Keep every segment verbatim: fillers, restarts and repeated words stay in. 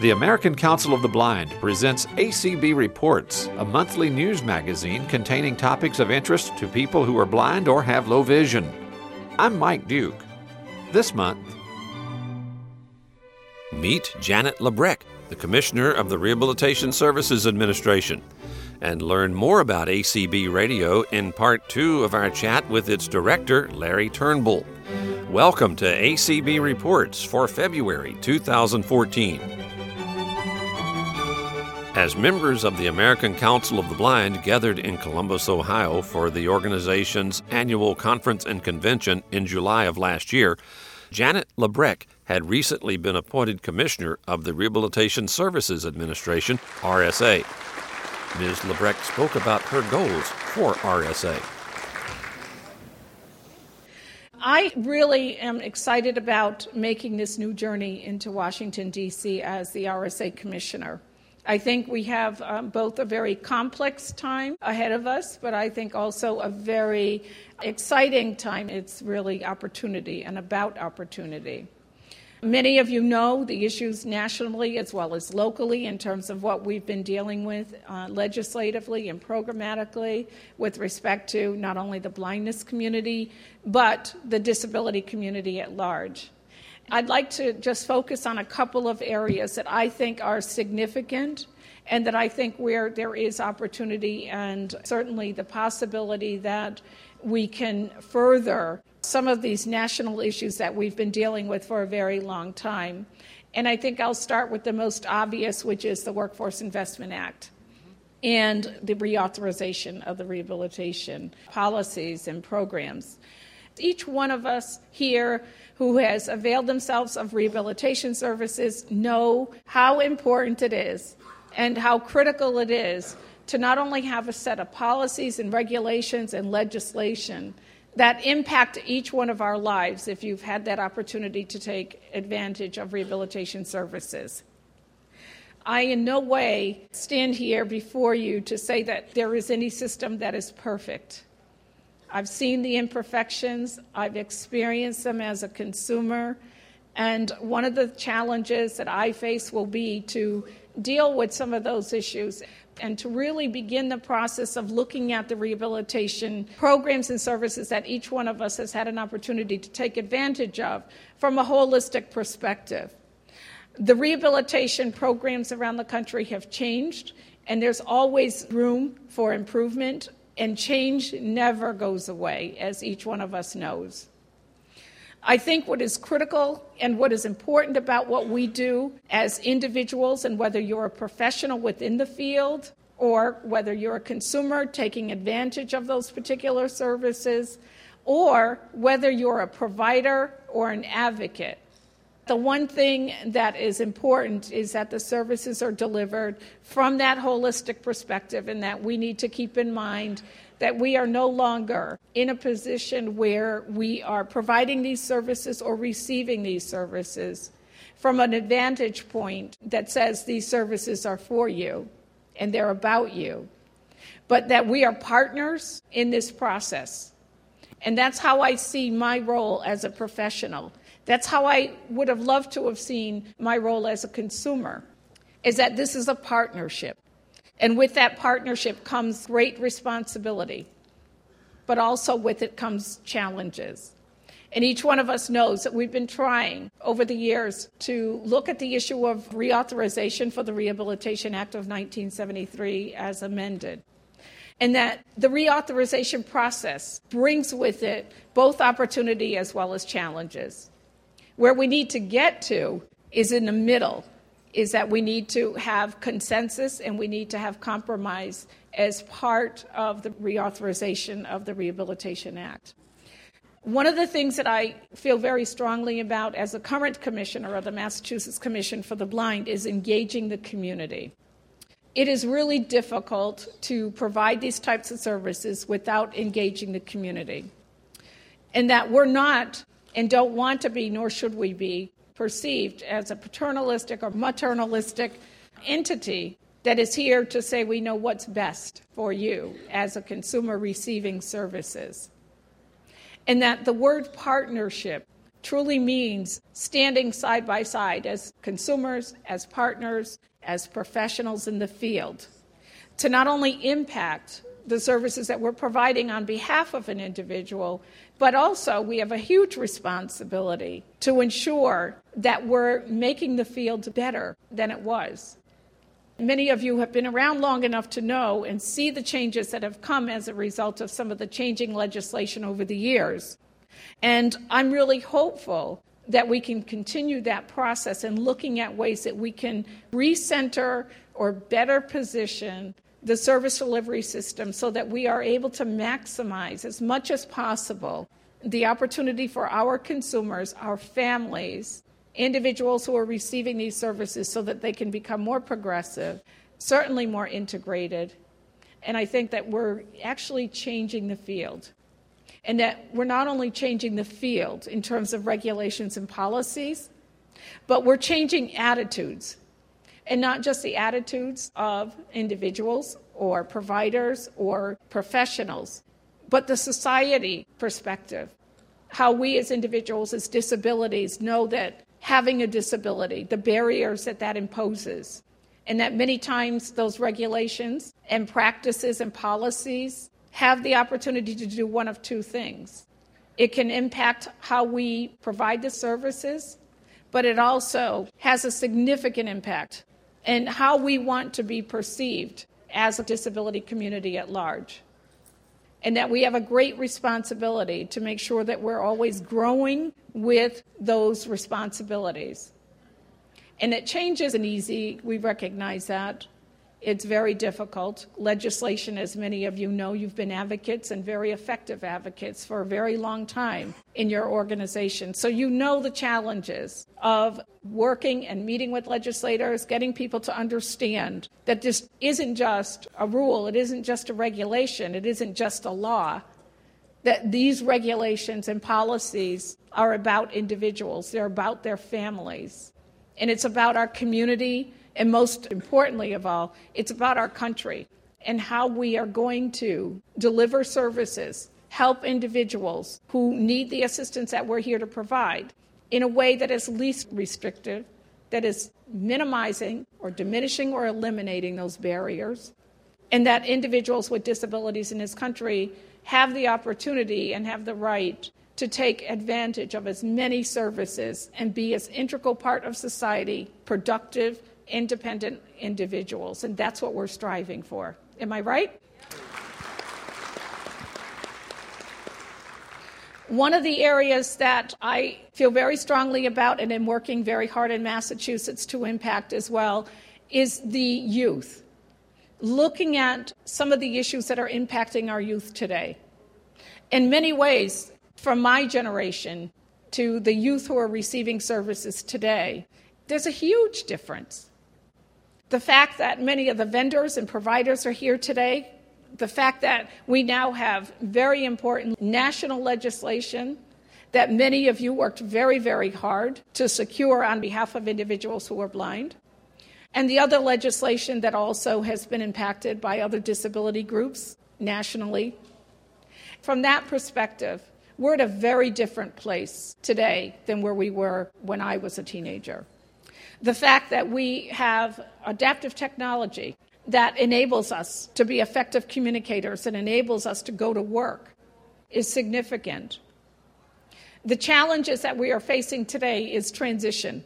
The American Council of the Blind presents A C B Reports, a monthly news magazine containing topics of interest to people who are blind or have low vision. I'm Mike Duke. This month, meet Janet LaBreck, the Commissioner of the Rehabilitation Services Administration, and learn more about A C B Radio in part two of our chat with its director, Larry Turnbull. Welcome to A C B Reports for February two thousand fourteen. As members of the American Council of the Blind gathered in Columbus, Ohio for the organization's annual conference and convention in July of last year, Janet LaBreck had recently been appointed Commissioner of the Rehabilitation Services Administration, R S A. Miz LaBreck spoke about her goals for R S A. I really am excited about making this new journey into Washington, D C as the R S A Commissioner. I think we have um, both a very complex time ahead of us, but I think also a very exciting time. It's really opportunity and about opportunity. Many of you know the issues nationally as well as locally in terms of what we've been dealing with uh, legislatively and programmatically with respect to not only the blindness community, but the disability community at large. I'd like to just focus on a couple of areas that I think are significant and that I think where there is opportunity and certainly the possibility that we can further some of these national issues that we've been dealing with for a very long time. And I think I'll start with the most obvious, which is the Workforce Investment Act and the reauthorization of the rehabilitation policies and programs. Each one of us here who has availed themselves of rehabilitation services know how important it is and how critical it is to not only have a set of policies and regulations and legislation that impact each one of our lives if you've had that opportunity to take advantage of rehabilitation services. I in no way stand here before you to say that there is any system that is perfect. I've seen the imperfections, I've experienced them as a consumer, and one of the challenges that I face will be to deal with some of those issues and to really begin the process of looking at the rehabilitation programs and services that each one of us has had an opportunity to take advantage of from a holistic perspective. The rehabilitation programs around the country have changed, and there's always room for improvement. And change never goes away, as each one of us knows. I think what is critical and what is important about what we do as individuals, and whether you're a professional within the field or whether you're a consumer taking advantage of those particular services, or whether you're a provider or an advocate, the one thing that is important is that the services are delivered from that holistic perspective, and that we need to keep in mind that we are no longer in a position where we are providing these services or receiving these services from an advantage point that says these services are for you and they're about you, but that we are partners in this process. And that's how I see my role as a professional. That's how I would have loved to have seen my role as a consumer, is that this is a partnership. And with that partnership comes great responsibility, but also with it comes challenges. And each one of us knows that we've been trying over the years to look at the issue of reauthorization for the Rehabilitation Act of nineteen seventy-three as amended. And that the reauthorization process brings with it both opportunity as well as challenges. Where we need to get to is in the middle, is that we need to have consensus and we need to have compromise as part of the reauthorization of the Rehabilitation Act. One of the things that I feel very strongly about as a current commissioner of the Massachusetts Commission for the Blind is engaging the community. It is really difficult to provide these types of services without engaging the community, and that we're not and don't want to be, nor should we be, perceived as a paternalistic or maternalistic entity that is here to say we know what's best for you as a consumer receiving services. And that the word partnership truly means standing side by side as consumers, as partners, as professionals in the field, to not only impact the services that we're providing on behalf of an individual, but also we have a huge responsibility to ensure that we're making the field better than it was. Many of you have been around long enough to know and see the changes that have come as a result of some of the changing legislation over the years. And I'm really hopeful that we can continue that process and looking at ways that we can recenter or better position the service delivery system so that we are able to maximize as much as possible the opportunity for our consumers, our families, individuals who are receiving these services so that they can become more progressive, certainly more integrated. And I think that we're actually changing the field. And that we're not only changing the field in terms of regulations and policies, but we're changing attitudes. And not just the attitudes of individuals or providers or professionals, but the society perspective. How we as individuals, as disabilities, know that having a disability, the barriers that that imposes, and that many times those regulations and practices and policies have the opportunity to do one of two things. It can impact how we provide the services, but it also has a significant impact in how we want to be perceived as a disability community at large. And that we have a great responsibility to make sure that we're always growing with those responsibilities. And that change isn't easy. We recognize that. It's very difficult. Legislation, as many of you know, you've been advocates and very effective advocates for a very long time in your organization. So you know the challenges of working and meeting with legislators, getting people to understand that this isn't just a rule, it isn't just a regulation, it isn't just a law, that these regulations and policies are about individuals, they're about their families, and it's about our community. And most importantly of all, it's about our country and how we are going to deliver services, help individuals who need the assistance that we're here to provide in a way that is least restrictive, that is minimizing or diminishing or eliminating those barriers, and that individuals with disabilities in this country have the opportunity and have the right to take advantage of as many services and be as integral part of society, productive, independent individuals, and that's what we're striving for. Am I right? One of the areas that I feel very strongly about and am working very hard in Massachusetts to impact as well is the youth. Looking at some of the issues that are impacting our youth today. In many ways, from my generation to the youth who are receiving services today, there's a huge difference. The fact that many of the vendors and providers are here today, the fact that we now have very important national legislation that many of you worked very, very hard to secure on behalf of individuals who are blind, and the other legislation that also has been impacted by other disability groups nationally. From that perspective, we're at a very different place today than where we were when I was a teenager. The fact that we have adaptive technology that enables us to be effective communicators and enables us to go to work is significant. The challenges that we are facing today is transition.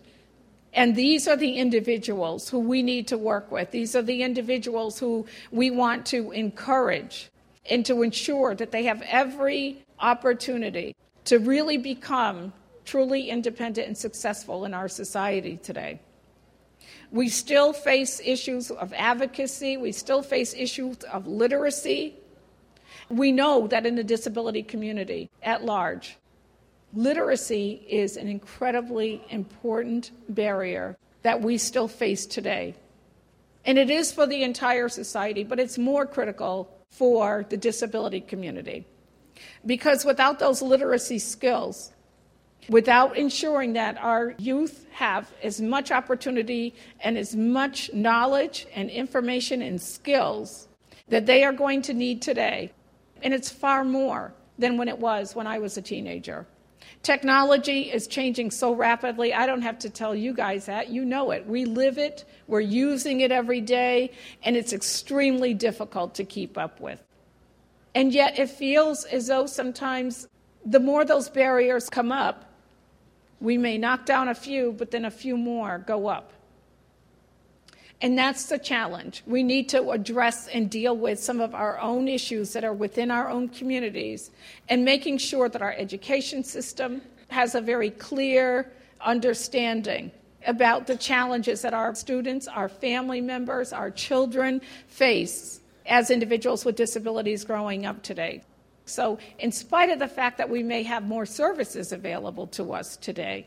And these are the individuals who we need to work with. These are the individuals who we want to encourage and to ensure that they have every opportunity to really become truly independent and successful in our society today. We still face issues of advocacy. We still face issues of literacy. We know that in the disability community at large, literacy is an incredibly important barrier that we still face today. And it is for the entire society, but it's more critical for the disability community. Because without those literacy skills, without ensuring that our youth have as much opportunity and as much knowledge and information and skills that they are going to need today. And it's far more than when it was when I was a teenager. Technology is changing so rapidly, I don't have to tell you guys that. You know it. We live it, we're using it every day, and it's extremely difficult to keep up with. And yet it feels as though sometimes the more those barriers come up, we may knock down a few, but then a few more go up. And that's the challenge. We need to address and deal with some of our own issues that are within our own communities, and making sure that our education system has a very clear understanding about the challenges that our students, our family members, our children face as individuals with disabilities growing up today. So in spite of the fact that we may have more services available to us today,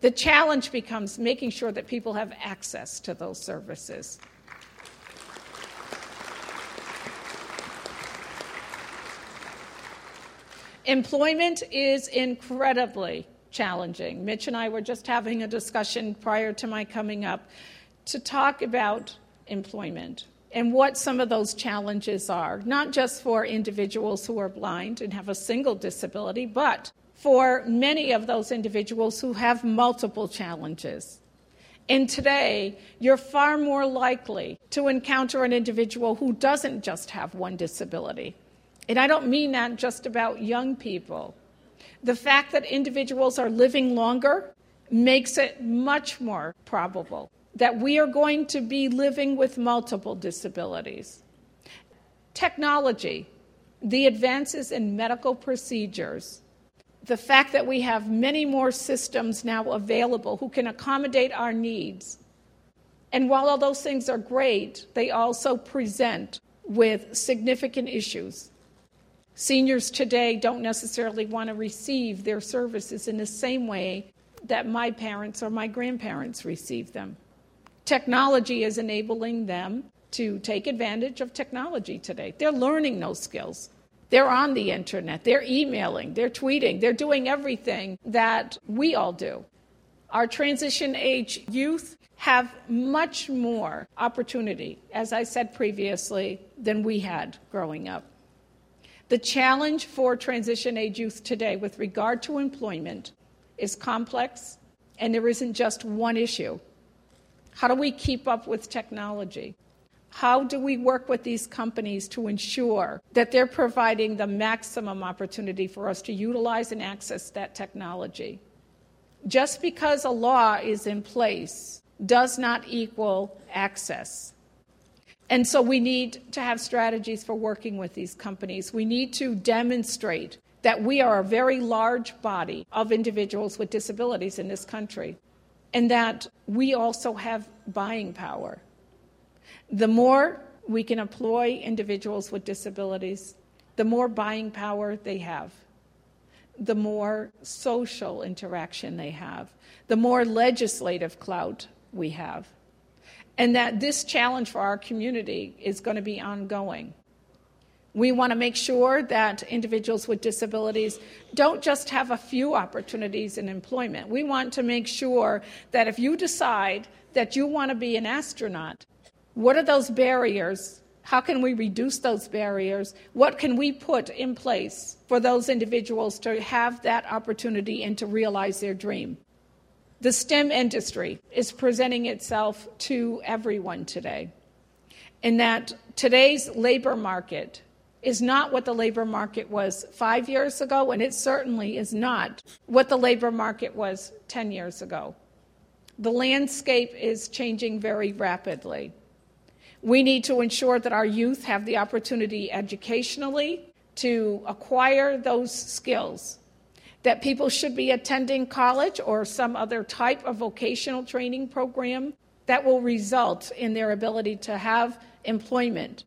the challenge becomes making sure that people have access to those services. Employment is incredibly challenging. Mitch and I were just having a discussion prior to my coming up to talk about employment and what some of those challenges are, not just for individuals who are blind and have a single disability, but for many of those individuals who have multiple challenges. And today, you're far more likely to encounter an individual who doesn't just have one disability. And I don't mean that just about young people. The fact that individuals are living longer makes it much more probable that we are going to be living with multiple disabilities. Technology, the advances in medical procedures, the fact that we have many more systems now available who can accommodate our needs. And while all those things are great, they also present with significant issues. Seniors today don't necessarily want to receive their services in the same way that my parents or my grandparents received them. Technology is enabling them to take advantage of technology today. They're learning those skills. They're on the internet, they're emailing, they're tweeting, they're doing everything that we all do. Our transition age youth have much more opportunity, as I said previously, than we had growing up. The challenge for transition age youth today with regard to employment is complex, and there isn't just one issue. How do we keep up with technology? How do we work with these companies to ensure that they're providing the maximum opportunity for us to utilize and access that technology? Just because a law is in place does not equal access. And so we need to have strategies for working with these companies. We need to demonstrate that we are a very large body of individuals with disabilities in this country, and that we also have buying power. The more we can employ individuals with disabilities, the more buying power they have, the more social interaction they have, the more legislative clout we have. And that this challenge for our community is going to be ongoing. We want to make sure that individuals with disabilities don't just have a few opportunities in employment. We want to make sure that if you decide that you want to be an astronaut, what are those barriers? How can we reduce those barriers? What can we put in place for those individuals to have that opportunity and to realize their dream? The STEM industry is presenting itself to everyone today, and that today's labor market is not what the labor market was five years ago, and it certainly is not what the labor market was ten years ago. The landscape is changing very rapidly. We need to ensure that our youth have the opportunity educationally to acquire those skills, that people should be attending college or some other type of vocational training program that will result in their ability to have employment.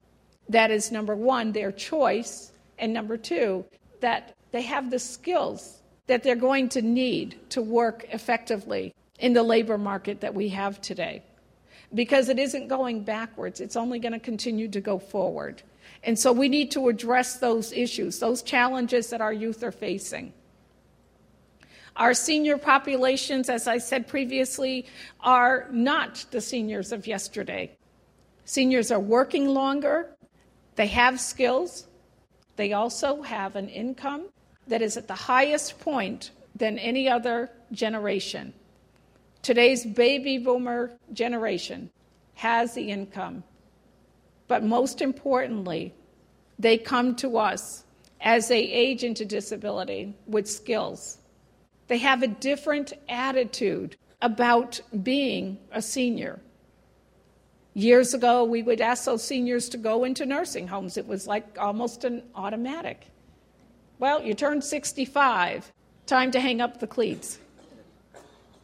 That is, number one, their choice, and number two, that they have the skills that they're going to need to work effectively in the labor market that we have today. Because it isn't going backwards, it's only going to continue to go forward. And so we need to address those issues, those challenges that our youth are facing. Our senior populations, as I said previously, are not the seniors of yesterday. Seniors are working longer, they have skills, they also have an income that is at the highest point than any other generation. Today's baby boomer generation has the income, but most importantly, they come to us as they age into disability with skills. They have a different attitude about being a senior. Years ago, we would ask those seniors to go into nursing homes. It was like almost an automatic. Well, you turned sixty-five, time to hang up the cleats.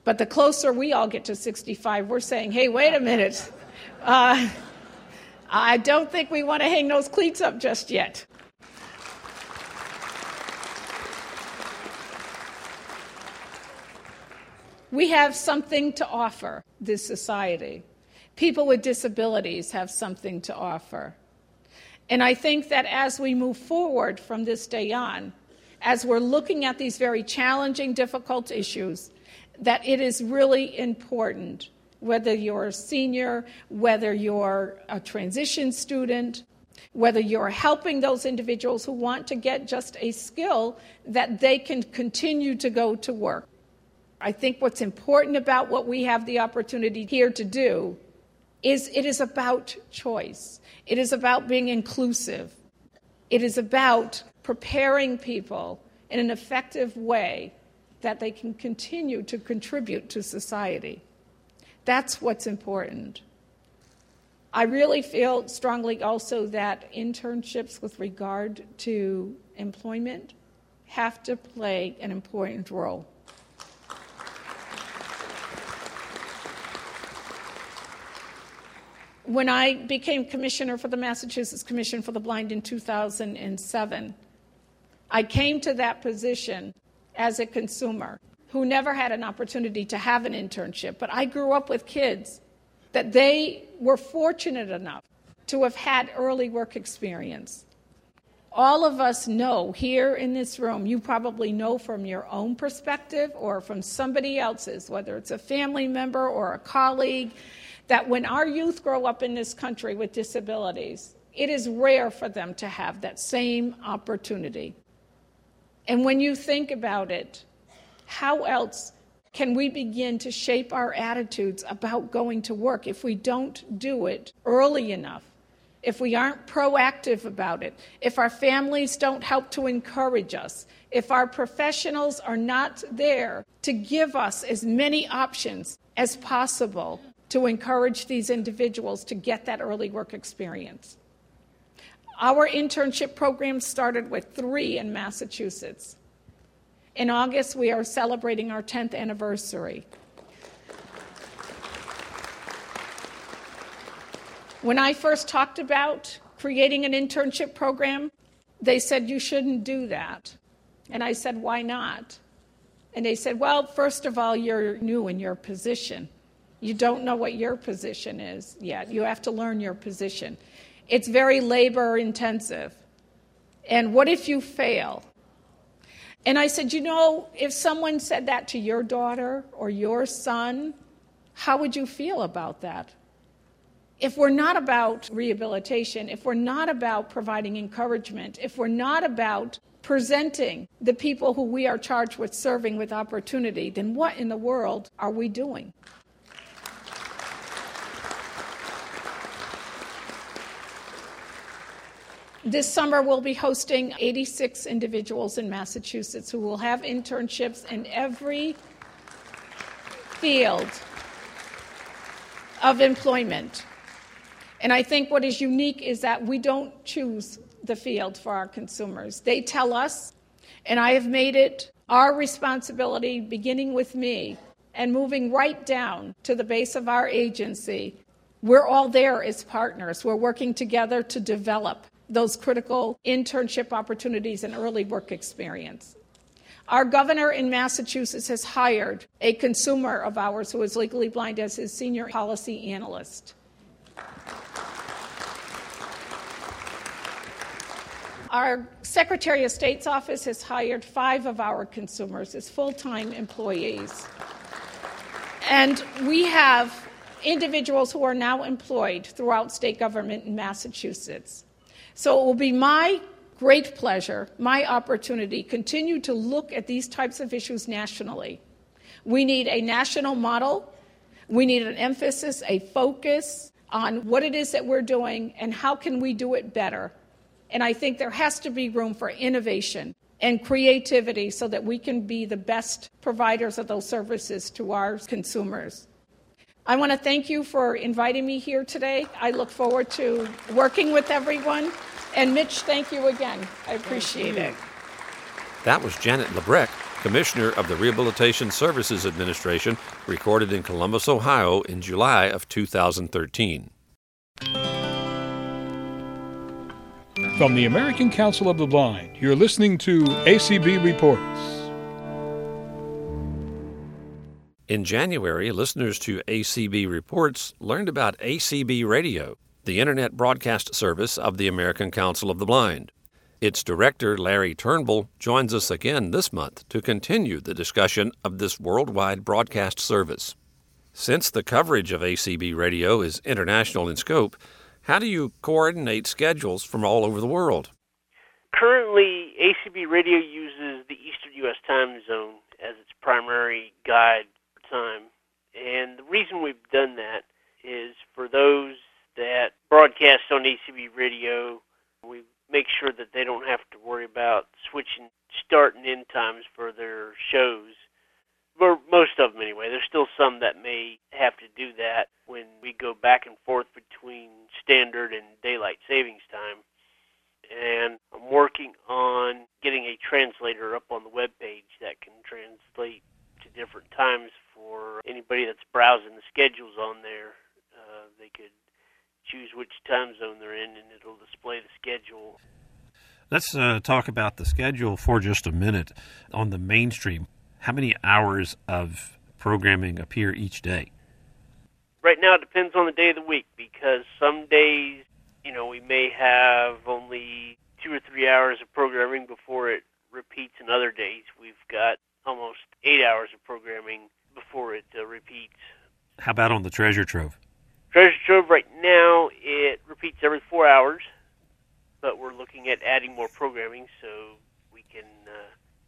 But the closer we all get to sixty-five, we're saying, hey, wait a minute. Uh, I don't think we want to hang those cleats up just yet. We have something to offer this society. People with disabilities have something to offer. And I think that as we move forward from this day on, as we're looking at these very challenging, difficult issues, that it is really important, whether you're a senior, whether you're a transition student, whether you're helping those individuals who want to get just a skill, that they can continue to go to work. I think what's important about what we have the opportunity here to do is it is about choice. It is about being inclusive. It is about preparing people in an effective way that they can continue to contribute to society. That's what's important. I really feel strongly also that internships with regard to employment have to play an important role. When I became commissioner for the Massachusetts Commission for the Blind in two thousand seven, I came to that position as a consumer who never had an opportunity to have an internship. But I grew up with kids that they were fortunate enough to have had early work experience. All of us know here in this room, you probably know from your own perspective or from somebody else's, whether it's a family member or a colleague, that when our youth grow up in this country with disabilities, it is rare for them to have that same opportunity. And when you think about it, how else can we begin to shape our attitudes about going to work if we don't do it early enough, if we aren't proactive about it, if our families don't help to encourage us, if our professionals are not there to give us as many options as possible to encourage these individuals to get that early work experience? Our internship program started with three in Massachusetts. In August, we are celebrating our tenth anniversary. When I first talked about creating an internship program, they said, you shouldn't do that. And I said, why not? And they said, well, first of all, you're new in your position. You don't know what your position is yet. You have to learn your position. It's very labor intensive. And what if you fail? And I said, you know, if someone said that to your daughter or your son, how would you feel about that? If we're not about rehabilitation, if we're not about providing encouragement, if we're not about presenting the people who we are charged with serving with opportunity, then what in the world are we doing? This summer, we'll be hosting eighty-six individuals in Massachusetts who will have internships in every field of employment. And I think what is unique is that we don't choose the field for our consumers. They tell us, and I have made it our responsibility, beginning with me and moving right down to the base of our agency. We're all there as partners. We're working together to develop those critical internship opportunities and early work experience. Our governor in Massachusetts has hired a consumer of ours who is legally blind as his senior policy analyst. Our Secretary of State's office has hired five of our consumers as full-time employees. And we have individuals who are now employed throughout state government in Massachusetts. So it will be my great pleasure, my opportunity, continue to look at these types of issues nationally. We need a national model. We need an emphasis, a focus on what it is that we're doing and how can we do it better. And I think there has to be room for innovation and creativity so that we can be the best providers of those services to our consumers. I want to thank you for inviting me here today. I look forward to working with everyone. And Mitch, thank you again. I appreciate it. That was Janet LaBreck, Commissioner of the Rehabilitation Services Administration, recorded in Columbus, Ohio in July of two thousand thirteen. From the American Council of the Blind, you're listening to A C B Reports. In January, listeners to A C B Reports learned about A C B Radio, the internet broadcast service of the American Council of the Blind. Its director, Larry Turnbull, joins us again this month to continue the discussion of this worldwide broadcast service. Since the coverage of A C B Radio is international in scope, how do you coordinate schedules from all over the world? Currently, A C B Radio uses the Eastern U S time zone as its primary guide time. And the reason we've done that is for those that broadcast on A C B Radio, we make sure that they don't have to worry about switching start and end times for their shows, or most of them anyway. There's still some that may have to do that when we go back and forth between standard and daylight savings time. And I'm working on getting a translator up on the webpage that can translate to different times for anybody that's browsing the schedules on there. Uh, they could choose which time zone they're in, and it'll display the schedule. Let's uh, talk about the schedule for just a minute. On the mainstream, how many hours of programming appear each day? Right now, it depends on the day of the week, because some days, you know, we may have only two or three hours of programming before it repeats, and other days we've got almost eight hours of programming before it uh, repeats. How about on the Treasure Trove? Treasure Trove right now, it repeats every four hours, but we're looking at adding more programming so we can uh,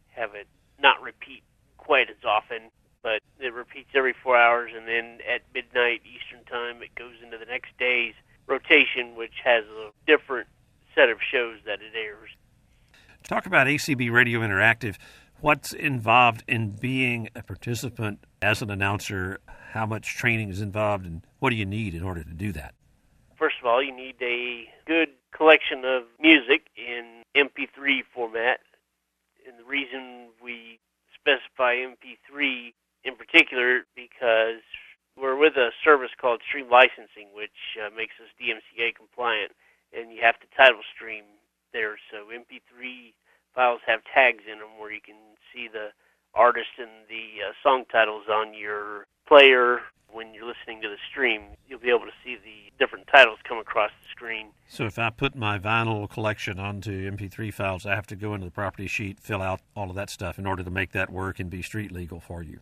have it not repeat quite as often, but it repeats every four hours, and then at midnight Eastern time, it goes into the next day's rotation, which has a different set of shows that it airs. Talk about A C B Radio Interactive. What's involved in being a participant as an announcer? How much training is involved, and what do you need in order to do that? First of all, you need a good collection of music in M P three format. And the reason we specify M P three in particular because we're with a service called Stream Licensing, which uh, makes us D M C A compliant, and you have to title stream there. So M P three files have tags in them where you can see the artist and the uh, song titles on your player. When you're listening to the stream, you'll be able to see the different titles come across the screen. So if I put my vinyl collection onto M P three files, I have to go into the property sheet, fill out all of that stuff in order to make that work and be street legal for you.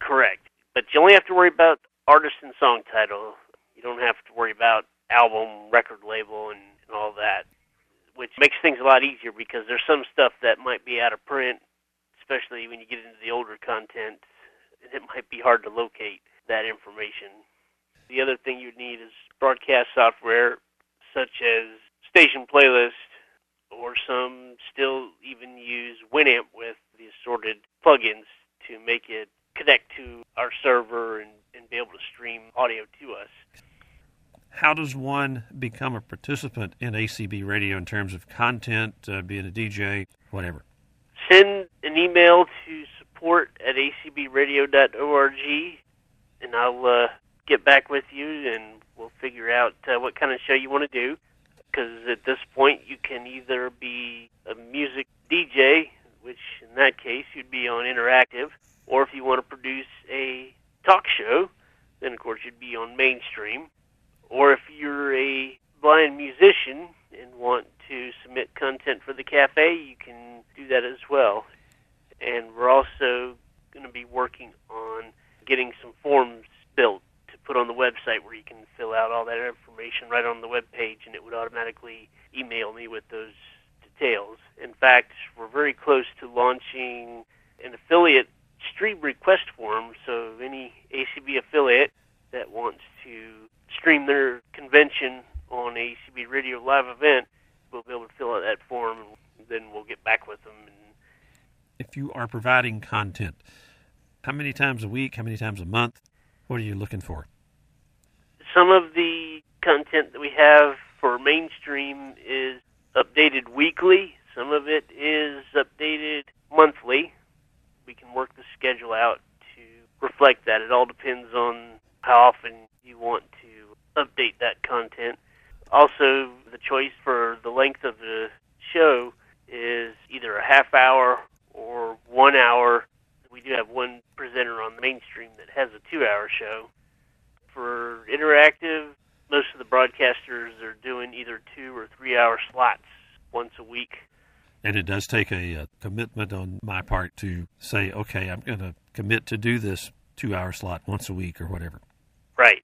Correct. But you only have to worry about artist and song title. You don't have to worry about album, record label, and, and all that, which makes things a lot easier because there's some stuff that might be out of print, especially when you get into the older content, and it might be hard to locate that information. The other thing you need is broadcast software such as Station Playlist, or some still even use Winamp with the assorted plugins to make it connect to our server and, and be able to stream audio to us. How does one become a participant in A C B Radio in terms of content, uh, being a D J, whatever? Send an email to support at a c b radio dot org, and I'll uh, get back with you, and we'll figure out uh, what kind of show you want to do, because at this point you can either be a music D J, which in that case you'd be on Interactive, or if you want to produce a talk show, then of course you'd be on Mainstream. Or if you're a blind musician and want to submit content for the cafe, you can do that as well. And we're also going to be working on getting some forms built to put on the website where you can fill out all that information right on the web page, and it would automatically email me with those details. In fact, we're very close to launching an affiliate stream request form, so any A C B affiliate that wants to stream their convention on A C B Radio live event will be able to fill out that form, and then we'll get back with them. And if you are providing content, how many times a week, how many times a month, what are you looking for? Some of the content that we have for mainstream is updated weekly. Some of it is updated monthly. We can work the schedule out to reflect that. It all depends on how often you want to update that content. Also, the choice for the length of the show is either a half hour or one hour. We do have one presenter on the mainstream that has a two-hour show. For interactive, most of the broadcasters are doing either two- or three-hour slots once a week. And it does take a, a commitment on my part to say, okay, I'm going to commit to do this two-hour slot once a week or whatever. Right.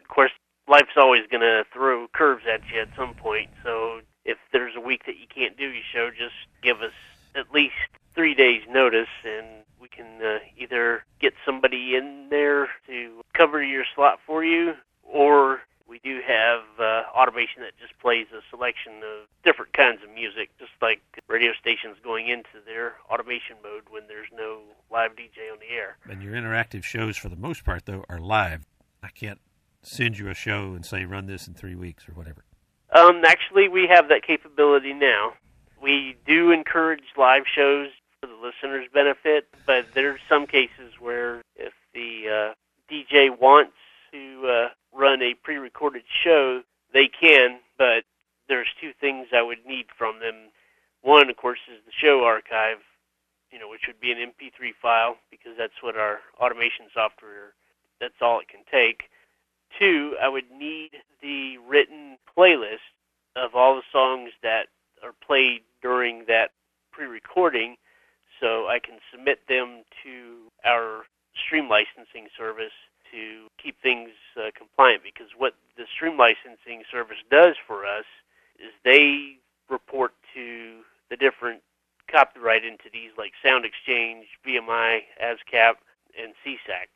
Of course, life's always going to throw curves at you at some point. So if there's a week that you can't do your show, just give us at least three days' notice, and we can uh, either get somebody in there to cover your slot for you, or we do have uh, automation that just plays a selection of different kinds of music, just like radio stations going into their automation mode when there's no live D J on the air. And your interactive shows, for the most part, though, are live. I can't send you a show and say, run this in three weeks or whatever. Um, actually, we have that capability now. We do encourage live shows for the listeners' benefit, but there's some cases where if the uh, D J wants to uh, run a pre-recorded show, they can, but there's two things I would need from them. One, of course, is the show archive, you know, which would be an M P three file, because that's what our automation software, that's all it can take. Two, I would need the written playlist of all the songs that are played during that pre-recording, so I can submit them to our Stream Licensing Service to keep things uh, compliant, because what the Stream Licensing Service does for us is they report to the different copyright entities like SoundExchange, B M I, ASCAP, and SESAC.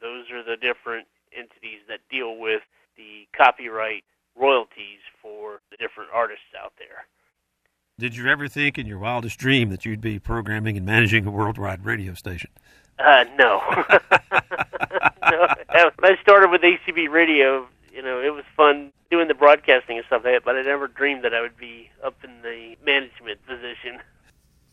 Those are the different entities that deal with the copyright royalties for the different artists out there. Did you ever think in your wildest dream that you'd be programming and managing a worldwide radio station? Uh, no. no. I started with A C B Radio. You know, it was fun doing the broadcasting and stuff like that, but I never dreamed that I would be up in the management position.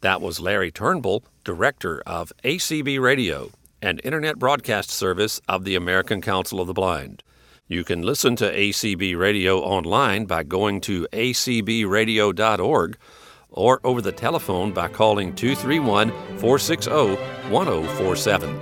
That was Larry Turnbull, director of A C B Radio, an internet broadcast service of the American Council of the Blind. You can listen to A C B Radio online by going to a c b radio dot org or over the telephone by calling two three one, four six zero, one zero four seven.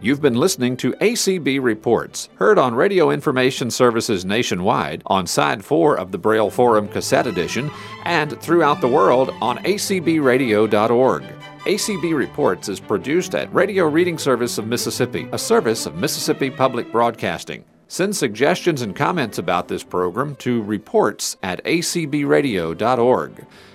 You've been listening to A C B Reports, heard on Radio Information Services nationwide on Side four of the Braille Forum Cassette Edition and throughout the world on a c b radio dot org. A C B Reports is produced at Radio Reading Service of Mississippi, a service of Mississippi Public Broadcasting. Send suggestions and comments about this program to reports at a c b radio dot org.